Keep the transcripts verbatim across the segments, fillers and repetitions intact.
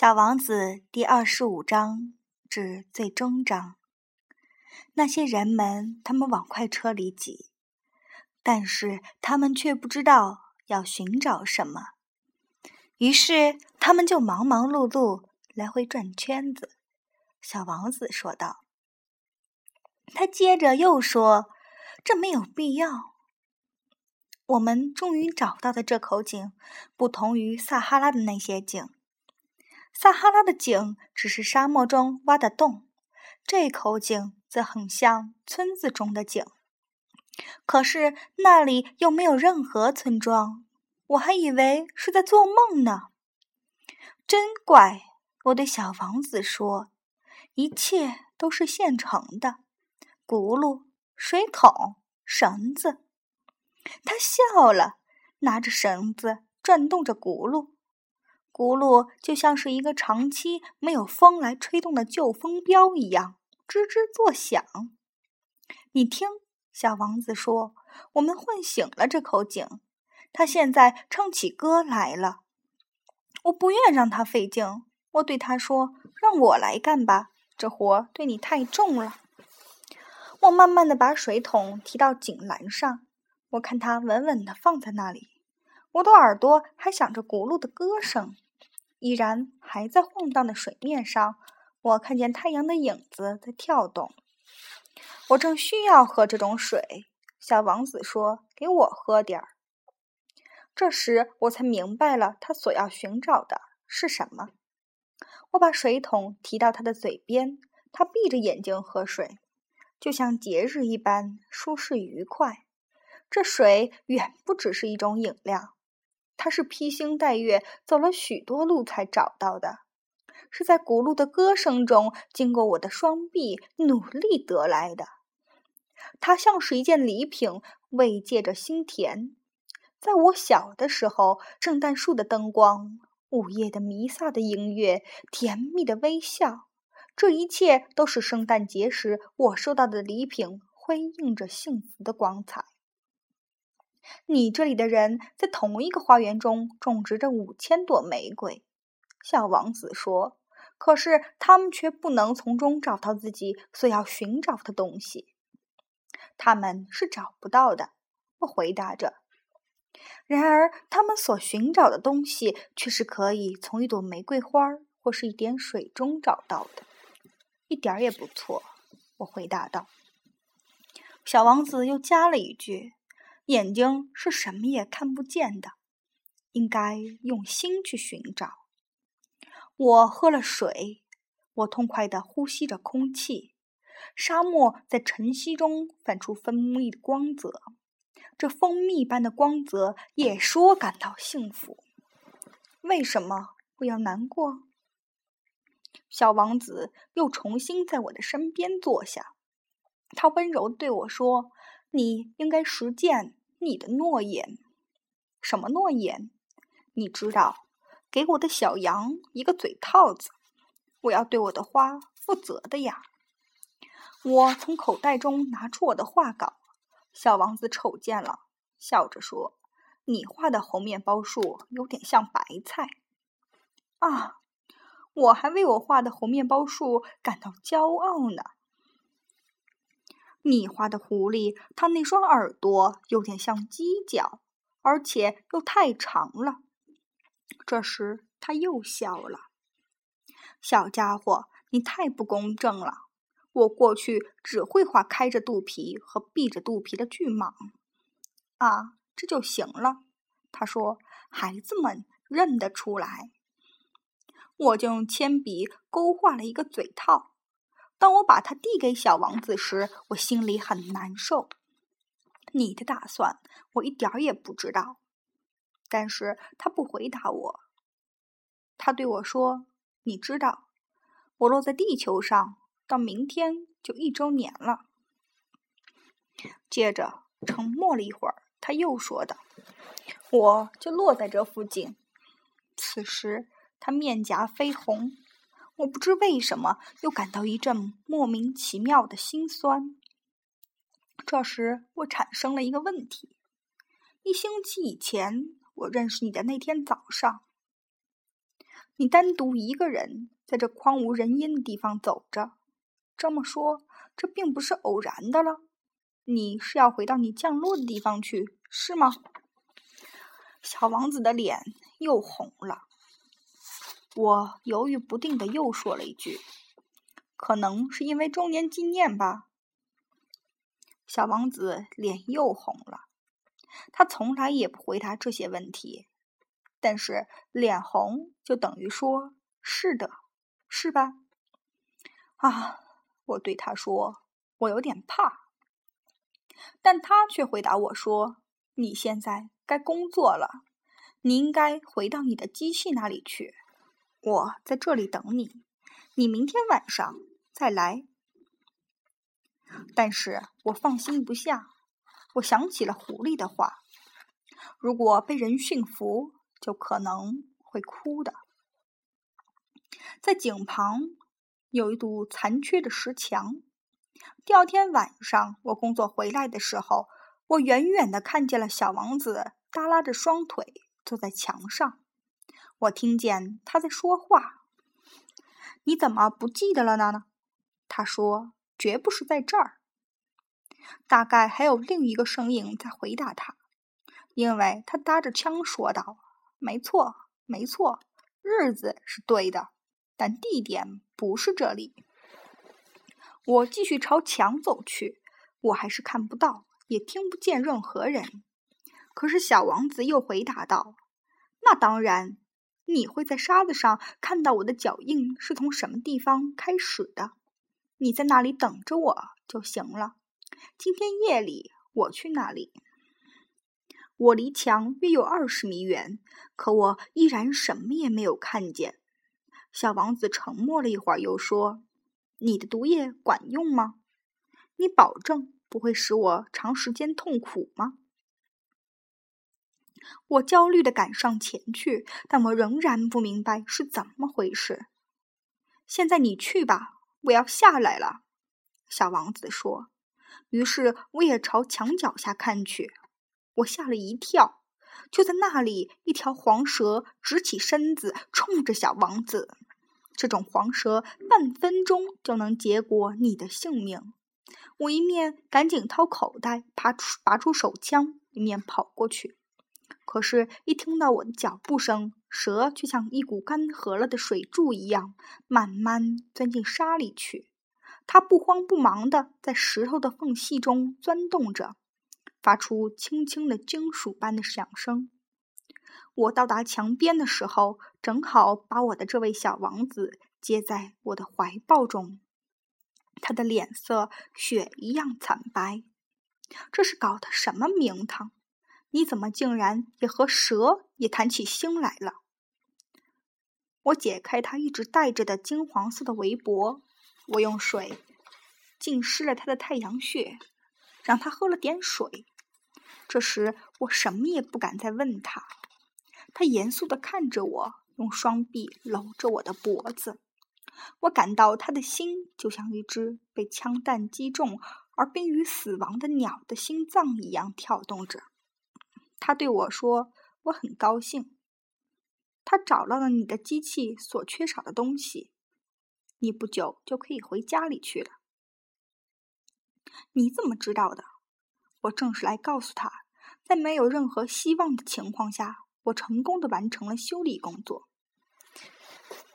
小王子第二十五章至最终章。那些人们，他们往快车里挤，但是他们却不知道要寻找什么，于是他们就忙忙碌碌来回转圈子。小王子说道。他接着又说，这没有必要。我们终于找到的这口井，不同于撒哈拉的那些井。撒哈拉的井只是沙漠中挖的洞，这口井则很像村子中的井。可是那里又没有任何村庄，我还以为是在做梦呢。真怪，我对小王子说，一切都是现成的，轱辘、水桶、绳子。他笑了，拿着绳子转动着轱辘，轱辘就像是一个长期没有风来吹动的旧风标一样，吱吱作响。你听，小王子说，我们唤醒了这口井，他现在唱起歌来了。我不愿让他费劲，我对他说，让我来干吧，这活对你太重了。我慢慢地把水桶提到井栏上，我看它稳稳地放在那里，我的耳朵还响着轱辘的歌声。依然还在晃荡的水面上，我看见太阳的影子在跳动。我正需要喝这种水，小王子说，给我喝点儿。这时我才明白了他所要寻找的是什么。我把水桶提到他的嘴边，他闭着眼睛喝水，就像节日一般舒适愉快。这水远不只是一种饮料，它是披星戴月走了许多路才找到的，是在轱辘的歌声中经过我的双臂努力得来的。它像是一件礼品，慰藉着心田。在我小的时候，圣诞树的灯光，午夜的弥撒的音乐，甜蜜的微笑，这一切都是圣诞节时我收到的礼品，辉映着幸福的光彩。你这里的人在同一个花园中种植着五千朵玫瑰，小王子说，可是他们却不能从中找到自己所要寻找的东西。他们是找不到的，我回答着。然而他们所寻找的东西却是可以从一朵玫瑰花或是一点水中找到的。一点也不错，我回答道。小王子又加了一句，眼睛是什么也看不见的，应该用心去寻找。我喝了水，我痛快地呼吸着空气，沙漠在晨曦中反出蜂蜜的光泽，这蜂蜜般的光泽也使我感到幸福。为什么我要难过？小王子又重新在我的身边坐下，他温柔地对我说，你应该实践你的诺言。什么诺言？你知道，给我的小羊一个嘴套子，我要对我的花负责的呀。我从口袋中拿出我的画稿，小王子瞅见了，笑着说，你画的猴面包树有点像白菜。啊，我还为我画的猴面包树感到骄傲呢。你画的狐狸，它那双耳朵有点像犄角，而且又太长了。这时他又笑了。小家伙，你太不公正了，我过去只会画开着肚皮和闭着肚皮的巨蟒。啊，这就行了，他说，孩子们认得出来。我就用铅笔勾画了一个嘴套。当我把它递给小王子时，我心里很难受。你的打算，我一点也不知道。但是他不回答我。他对我说，你知道，我落在地球上，到明天就一周年了。接着沉默了一会儿，他又说道，我就落在这附近。此时他面颊绯红。我不知为什么又感到一阵莫名其妙的心酸。这时我产生了一个问题，一星期以前我认识你的那天早上，你单独一个人在这荒无人烟的地方走着，这么说，这并不是偶然的了。你是要回到你降落的地方去，是吗？小王子的脸又红了。我犹豫不定的又说了一句，可能是因为周年纪念吧。小王子脸又红了。他从来也不回答这些问题，但是脸红就等于说是的，是吧？啊，我对他说，我有点怕，但他却回答我说，你现在该工作了，你应该回到你的机器那里去，我在这里等你，你明天晚上再来。但是我放心不下。我想起了狐狸的话，如果被人驯服，就可能会哭的。在井旁有一堵残缺的石墙。第二天晚上我工作回来的时候，我远远地看见了小王子耷拉着双腿坐在墙上。我听见他在说话。你怎么不记得了呢？他说，绝不是在这儿。大概还有另一个声音在回答他，因为他搭着枪说道，没错没错，日子是对的，但地点不是这里。我继续朝墙走去，我还是看不到也听不见任何人。可是小王子又回答道，那当然，你会在沙子上看到我的脚印是从什么地方开始的，你在那里等着我就行了。今天夜里我去那里。我离墙约有二十米远，可我依然什么也没有看见。小王子沉默了一会儿，又说，你的毒液管用吗？你保证不会使我长时间痛苦吗？我焦虑地赶上前去，但我仍然不明白是怎么回事。现在你去吧，我要下来了，小王子说。于是我也朝墙脚下看去，我吓了一跳，就在那里，一条黄蛇直起身子冲着小王子。这种黄蛇半分钟就能结果你的性命。我一面赶紧掏口袋拔出拔出手枪，一面跑过去。可是一听到我的脚步声，蛇却像一股干涸了的水柱一样慢慢钻进沙里去。它不慌不忙地在石头的缝隙中钻动着，发出轻轻的金属般的响声。我到达墙边的时候，正好把我的这位小王子接在我的怀抱中。他的脸色雪一样惨白。这是搞的什么名堂？你怎么竟然也和蛇也谈起心来了？我解开他一直戴着的金黄色的围脖，我用水浸湿了他的太阳穴，让他喝了点水。这时我什么也不敢再问他。他严肃地看着我，用双臂搂着我的脖子。我感到他的心就像一只被枪弹击中而濒于死亡的鸟的心脏一样跳动着。他对我说，我很高兴。他找到了你的机器所缺少的东西。你不久就可以回家里去了。你怎么知道的？我正是来告诉他，在没有任何希望的情况下，我成功地完成了修理工作。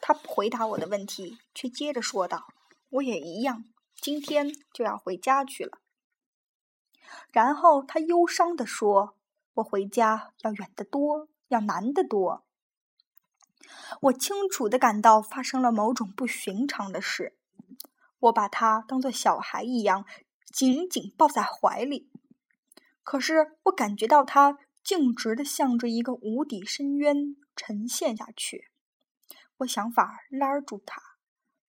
他不回答我的问题，却接着说道，我也一样，今天就要回家去了。然后他忧伤地说，我回家要远得多，要难得多。我清楚地感到发生了某种不寻常的事，我把他当作小孩一样紧紧抱在怀里。可是我感觉到他径直地向着一个无底深渊沉陷下去。我想法拉住他，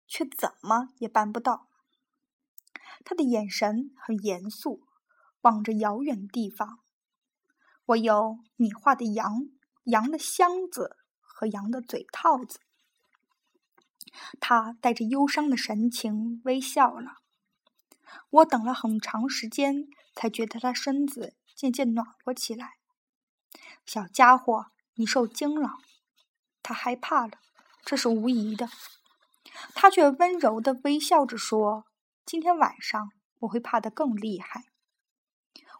却怎么也办不到。他的眼神很严肃，望着遥远地方。我有你画的羊，羊的箱子和羊的嘴套子。他带着忧伤的神情微笑了。我等了很长时间，才觉得他身子渐渐暖和起来。小家伙，你受惊了。他害怕了，这是无疑的。他却温柔地微笑着说，今天晚上我会怕得更厉害。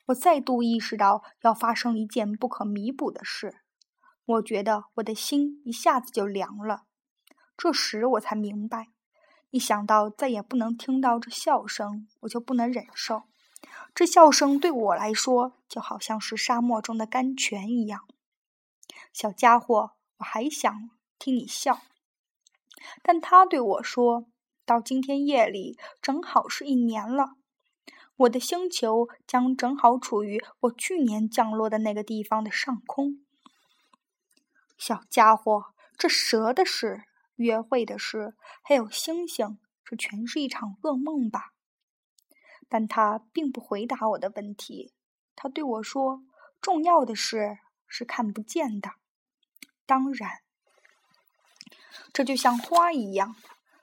我再度意识到要发生一件不可弥补的事，我觉得我的心一下子就凉了。这时我才明白，一想到再也不能听到这笑声，我就不能忍受。这笑声对我来说就好像是沙漠中的甘泉一样。小家伙，我还想听你笑。但他对我说，到今天夜里正好是一年了，我的星球将正好处于我去年降落的那个地方的上空。小家伙，这蛇的事，约会的事，还有星星，这全是一场噩梦吧？但他并不回答我的问题。他对我说，重要的事是看不见的。当然，这就像花一样，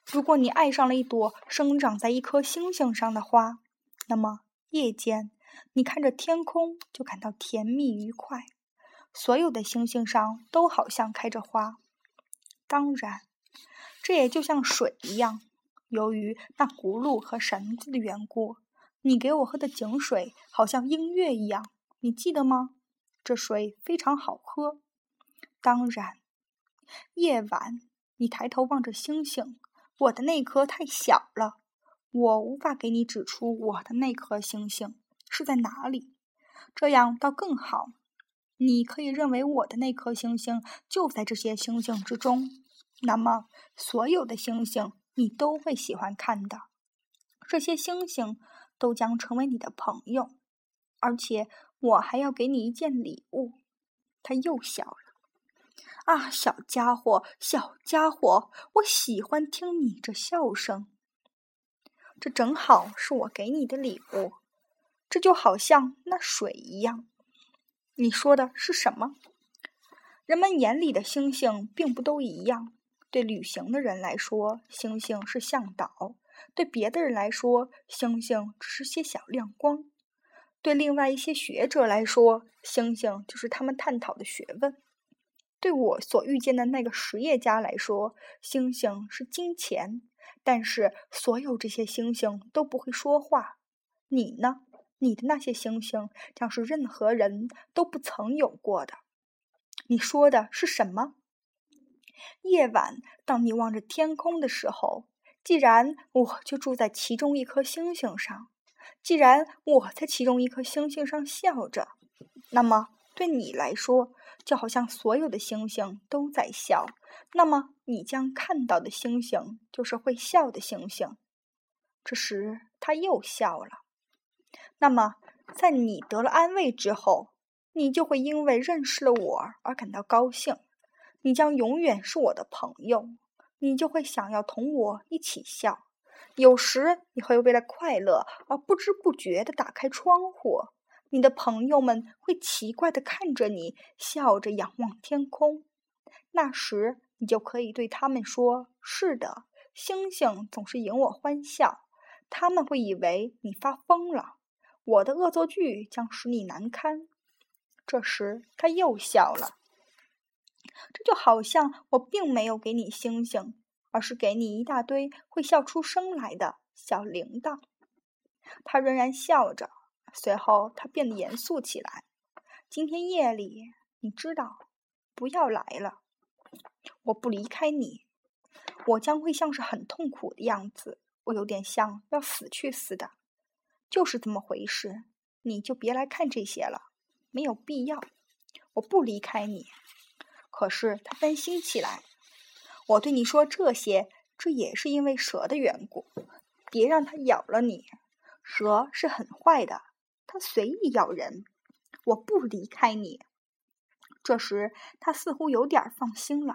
如果你爱上了一朵生长在一颗星星上的花，那么夜间你看着天空就感到甜蜜愉快，所有的星星上都好像开着花。当然，这也就像水一样，由于那葫芦和绳子的缘故，你给我喝的井水好像音乐一样，你记得吗？这水非常好喝。当然，夜晚你抬头望着星星，我的那颗太小了，我无法给你指出我的那颗星星是在哪里，这样倒更好。你可以认为我的那颗星星就在这些星星之中，那么所有的星星你都会喜欢看的，这些星星都将成为你的朋友，而且我还要给你一件礼物。他又笑了。啊，小家伙，小家伙，我喜欢听你这笑声。这正好是我给你的礼物，这就好像那水一样。你说的是什么？人们眼里的星星并不都一样。对旅行的人来说，星星是向导；对别的人来说，星星只是些小亮光；对另外一些学者来说，星星就是他们探讨的学问。对我所遇见的那个实业家来说，星星是金钱，但是所有这些星星都不会说话。你呢？你的那些星星将是任何人都不曾有过的。你说的是什么？夜晚，当你望着天空的时候，既然我就住在其中一颗星星上，既然我在其中一颗星星上笑着，那么对你来说，就好像所有的星星都在笑，那么你将看到的星星就是会笑的星星。这时他又笑了。那么在你得了安慰之后，你就会因为认识了我而感到高兴，你将永远是我的朋友，你就会想要同我一起笑。有时你会为了快乐而不知不觉地打开窗户，你的朋友们会奇怪地看着你笑着仰望天空，那时你就可以对他们说，是的，星星总是引我欢笑。他们会以为你发疯了，我的恶作剧将使你难堪。这时他又笑了。这就好像我并没有给你星星，而是给你一大堆会笑出声来的小铃铛。他仍然笑着，随后他变得严肃起来。今天夜里，你知道，不要来了。我不离开你，我将会像是很痛苦的样子，我有点像要死去似的，就是这么回事，你就别来看这些了，没有必要。我不离开你。可是他担心起来，我对你说这些，这也是因为蛇的缘故，别让它咬了你。蛇是很坏的，它随意咬人。我不离开你。这时他似乎有点放心了。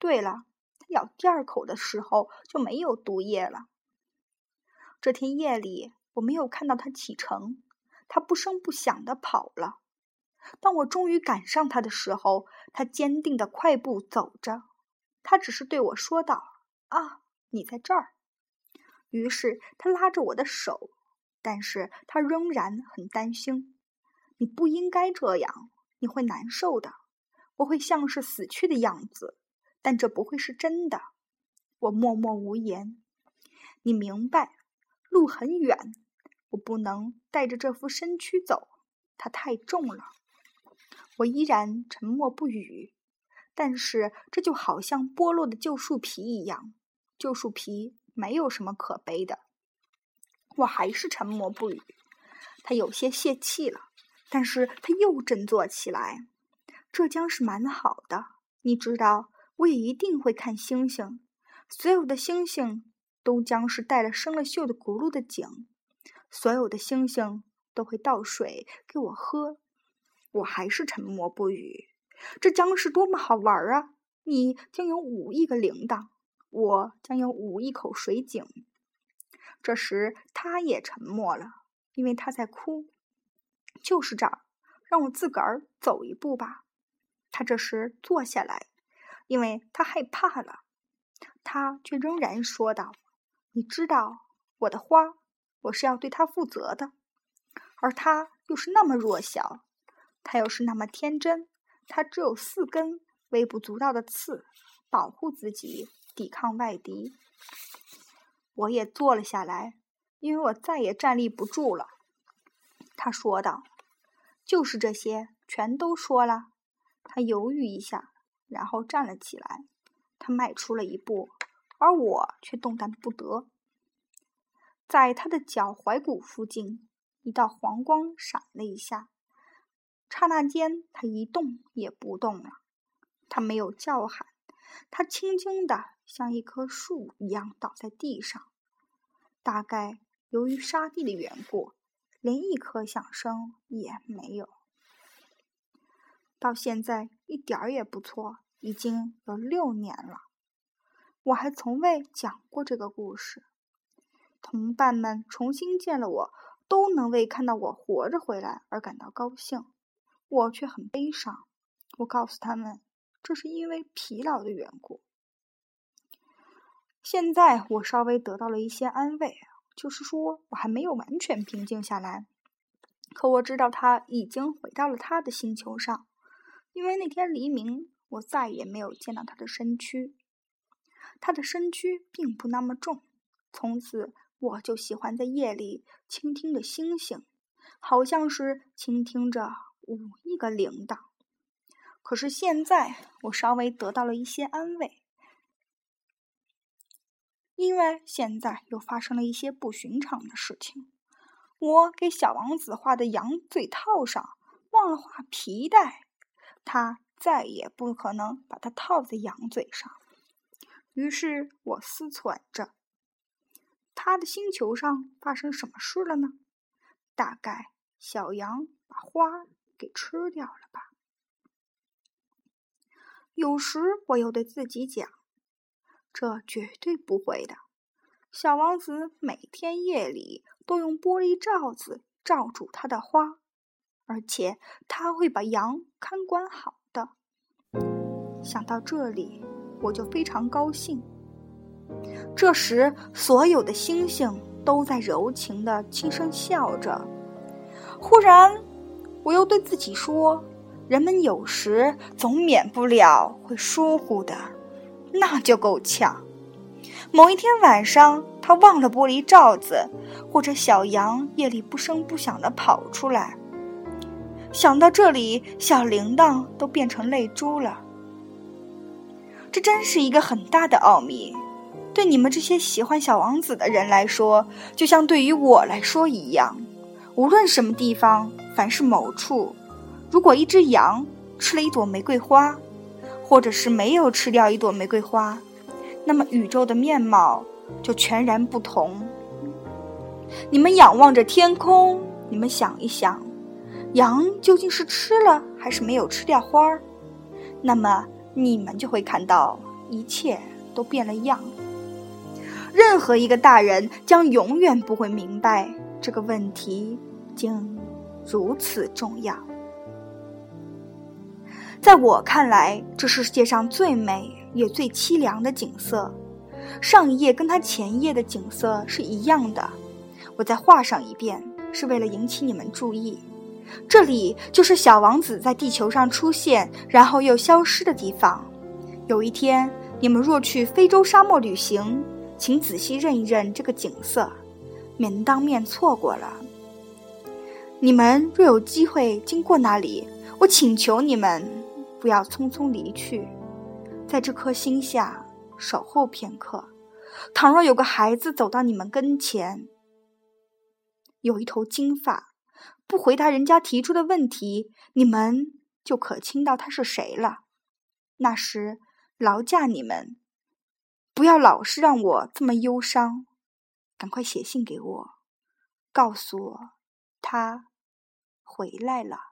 对了，他咬第二口的时候就没有毒液了。这天夜里，我没有看到他启程，他不声不响地跑了。当我终于赶上他的时候，他坚定的快步走着。他只是对我说道：“啊，你在这儿。”于是他拉着我的手，但是他仍然很担心。你不应该这样，你会难受的。我会像是死去的样子，但这不会是真的。我默默无言。你明白，路很远，我不能带着这副身躯走，它太重了。我依然沉默不语，但是这就好像剥落的旧树皮一样，旧树皮没有什么可悲的。我还是沉默不语，他有些泄气了，但是他又振作起来。这将是蛮好的，你知道，我也一定会看星星，所有的星星都将是带了生了锈的轱辘的井，所有的星星都会倒水给我喝。我还是沉默不语，这将是多么好玩啊！你将有五亿个铃铛，我将有五亿口水井。这时他也沉默了，因为他在哭。就是这儿，让我自个儿走一步吧。他这时坐下来，因为他害怕了。他却仍然说道，你知道，我的花，我是要对它负责的。而它又是那么弱小，它又是那么天真，它只有四根微不足道的刺，保护自己，抵抗外敌。我也坐了下来，因为我再也站立不住了。他说道，就是这些，全都说了。他犹豫一下，然后站了起来。他迈出了一步，而我却动弹不得。在他的脚踝骨附近，一道黄光闪了一下，刹那间他一动也不动了。他没有叫喊，他轻轻的像一棵树一样倒在地上。大概由于沙地的缘故，连一颗响声也没有。到现在一点儿也不错，已经有六年了，我还从未讲过这个故事。同伴们重新见了我，都能为看到我活着回来而感到高兴，我却很悲伤。我告诉他们，这是因为疲劳的缘故。现在我稍微得到了一些安慰，就是说我还没有完全平静下来，可我知道他已经回到了他的星球上，因为那天黎明我再也没有见到他的身躯。他的身躯并不那么重，从此我就喜欢在夜里倾听着星星，好像是倾听着五亿个铃铛。可是现在我稍微得到了一些安慰，因为现在又发生了一些不寻常的事情。我给小王子画的羊嘴套上忘了画皮带，他再也不可能把它套在羊嘴上。于是我思忖着，他的星球上发生什么事了呢？大概小羊把花给吃掉了吧。有时我又对自己讲，这绝对不会的。小王子每天夜里都用玻璃罩子罩住他的花，而且他会把羊看管好的。想到这里，我就非常高兴。这时所有的星星都在柔情地轻声笑着。忽然我又对自己说，人们有时总免不了会疏忽的，那就够呛。某一天晚上他忘了玻璃罩子，或者小羊夜里不声不响地跑出来。想到这里，小铃铛都变成泪珠了。这真是一个很大的奥秘，对你们这些喜欢小王子的人来说，就像对于我来说一样。无论什么地方，凡是某处，如果一只羊吃了一朵玫瑰花，或者是没有吃掉一朵玫瑰花，那么宇宙的面貌就全然不同。你们仰望着天空，你们想一想，羊究竟是吃了还是没有吃掉花儿？那么你们就会看到一切都变了样。任何一个大人将永远不会明白这个问题竟如此重要。在我看来，这是世界上最美也最凄凉的景色。上一夜跟它前一夜的景色是一样的，我再画上一遍，是为了引起你们注意。这里就是小王子在地球上出现，然后又消失的地方。有一天，你们若去非洲沙漠旅行，请仔细认一认这个景色，免得当面错过了。你们若有机会经过那里，我请求你们不要匆匆离去，在这颗星下守候片刻。倘若有个孩子走到你们跟前，有一头金发，不回答人家提出的问题，你们就可亲到他是谁了。那时劳驾你们，不要老是让我这么忧伤。赶快写信给我，告诉我他回来了。